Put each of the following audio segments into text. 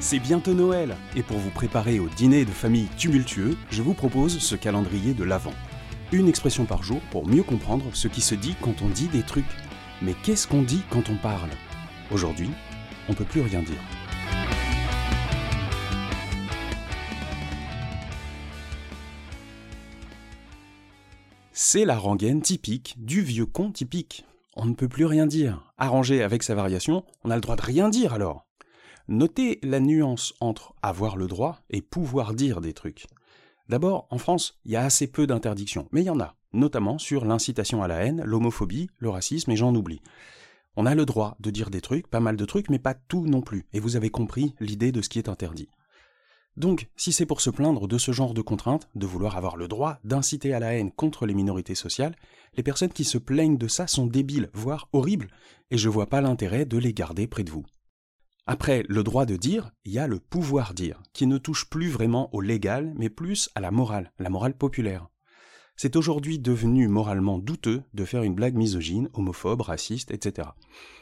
C'est bientôt Noël, et pour vous préparer au dîner de famille tumultueux, je vous propose ce calendrier de l'Avent. Une expression par jour pour mieux comprendre ce qui se dit quand on dit des trucs. Mais qu'est-ce qu'on dit quand on parle? Aujourd'hui, on ne peut plus rien dire. C'est la rengaine typique du vieux con typique. On ne peut plus rien dire. Arrangé avec sa variation, on a le droit de rien dire alors. Notez la nuance entre avoir le droit et pouvoir dire des trucs. D'abord, en France, il y a assez peu d'interdictions, mais il y en a, notamment sur l'incitation à la haine, l'homophobie, le racisme, et j'en oublie. On a le droit de dire des trucs, pas mal de trucs, mais pas tout non plus, et vous avez compris l'idée de ce qui est interdit. Donc, si c'est pour se plaindre de ce genre de contraintes, de vouloir avoir le droit d'inciter à la haine contre les minorités sociales, les personnes qui se plaignent de ça sont débiles, voire horribles, et je vois pas l'intérêt de les garder près de vous. Après le droit de dire, il y a le pouvoir dire, qui ne touche plus vraiment au légal, mais plus à la morale populaire. C'est aujourd'hui devenu moralement douteux de faire une blague misogyne, homophobe, raciste, etc.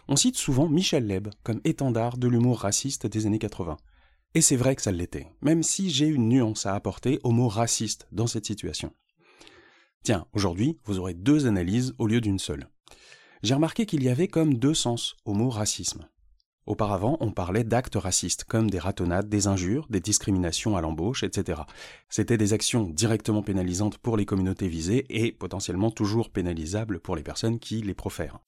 On cite souvent Michel Leeb comme étendard de l'humour raciste des années 80. Et c'est vrai que ça l'était, même si j'ai une nuance à apporter au mot raciste dans cette situation. Tiens, aujourd'hui, vous aurez deux analyses au lieu d'une seule. J'ai remarqué qu'il y avait comme deux sens au mot racisme. Auparavant, on parlait d'actes racistes, comme des ratonnades, des injures, des discriminations à l'embauche, etc. C'était des actions directement pénalisantes pour les communautés visées et potentiellement toujours pénalisables pour les personnes qui les profèrent.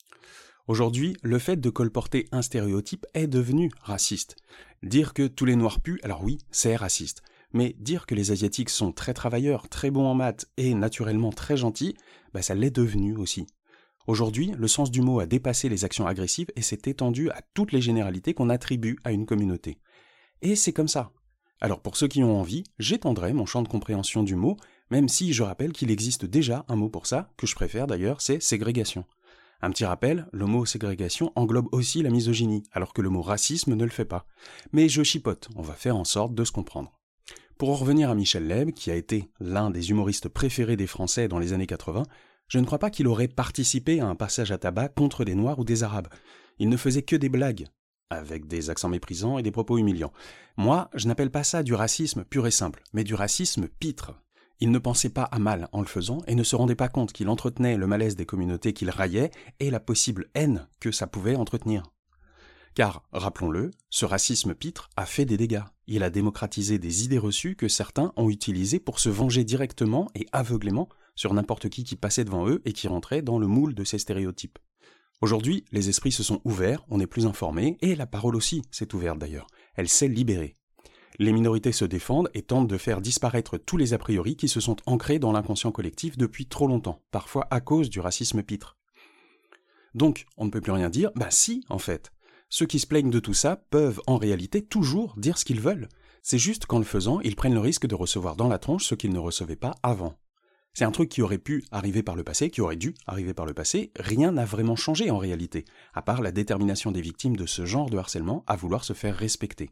Aujourd'hui, le fait de colporter un stéréotype est devenu raciste. Dire que tous les noirs puent, alors oui, c'est raciste. Mais dire que les asiatiques sont très travailleurs, très bons en maths et naturellement très gentils, bah ça l'est devenu aussi. Aujourd'hui, le sens du mot a dépassé les actions agressives et s'est étendu à toutes les généralités qu'on attribue à une communauté. Et c'est comme ça. Alors pour ceux qui ont envie, j'étendrai mon champ de compréhension du mot, même si je rappelle qu'il existe déjà un mot pour ça, que je préfère d'ailleurs, c'est ségrégation. Un petit rappel, le mot ségrégation englobe aussi la misogynie, alors que le mot racisme ne le fait pas. Mais je chipote, on va faire en sorte de se comprendre. Pour en revenir à Michel Leeb, qui a été l'un des humoristes préférés des Français dans les années 80, je ne crois pas qu'il aurait participé à un passage à tabac contre des Noirs ou des Arabes. Il ne faisait que des blagues, avec des accents méprisants et des propos humiliants. Moi, je n'appelle pas ça du racisme pur et simple, mais du racisme pitre. Il ne pensait pas à mal en le faisant et ne se rendait pas compte qu'il entretenait le malaise des communautés qu'il raillait et la possible haine que ça pouvait entretenir. Car, rappelons-le, ce racisme pitre a fait des dégâts. Il a démocratisé des idées reçues que certains ont utilisées pour se venger directement et aveuglément sur n'importe qui passait devant eux et qui rentrait dans le moule de ces stéréotypes. Aujourd'hui, les esprits se sont ouverts, on est plus informés, et la parole aussi s'est ouverte d'ailleurs. Elle s'est libérée. Les minorités se défendent et tentent de faire disparaître tous les a priori qui se sont ancrés dans l'inconscient collectif depuis trop longtemps, parfois à cause du racisme pitre. Donc, on ne peut plus rien dire, bah si, en fait. Ceux qui se plaignent de tout ça peuvent, en réalité, toujours dire ce qu'ils veulent. C'est juste qu'en le faisant, ils prennent le risque de recevoir dans la tronche ce qu'ils ne recevaient pas avant. C'est un truc qui aurait pu arriver par le passé, qui aurait dû arriver par le passé, rien n'a vraiment changé en réalité, à part la détermination des victimes de ce genre de harcèlement à vouloir se faire respecter.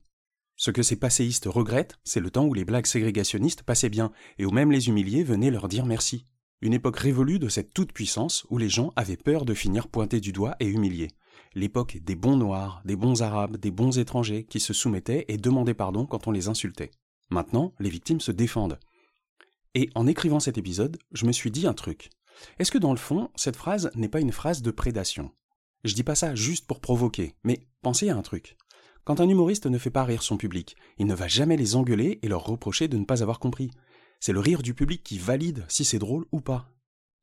Ce que ces passéistes regrettent, c'est le temps où les blagues ségrégationnistes passaient bien, et où même les humiliés venaient leur dire merci. Une époque révolue de cette toute-puissance où les gens avaient peur de finir pointés du doigt et humiliés. L'époque des bons noirs, des bons arabes, des bons étrangers qui se soumettaient et demandaient pardon quand on les insultait. Maintenant, les victimes se défendent. Et en écrivant cet épisode, je me suis dit un truc. Est-ce que dans le fond, cette phrase n'est pas une phrase de prédation? Je dis pas ça juste pour provoquer, mais pensez à un truc. Quand un humoriste ne fait pas rire son public, il ne va jamais les engueuler et leur reprocher de ne pas avoir compris. C'est le rire du public qui valide si c'est drôle ou pas.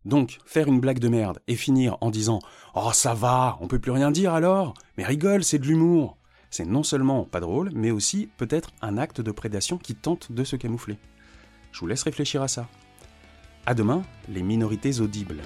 Donc, faire une blague de merde et finir en disant « Oh ça va, on peut plus rien dire alors, mais rigole, c'est de l'humour !» C'est non seulement pas drôle, mais aussi peut-être un acte de prédation qui tente de se camoufler. Je vous laisse réfléchir à ça. À demain, les minorités audibles.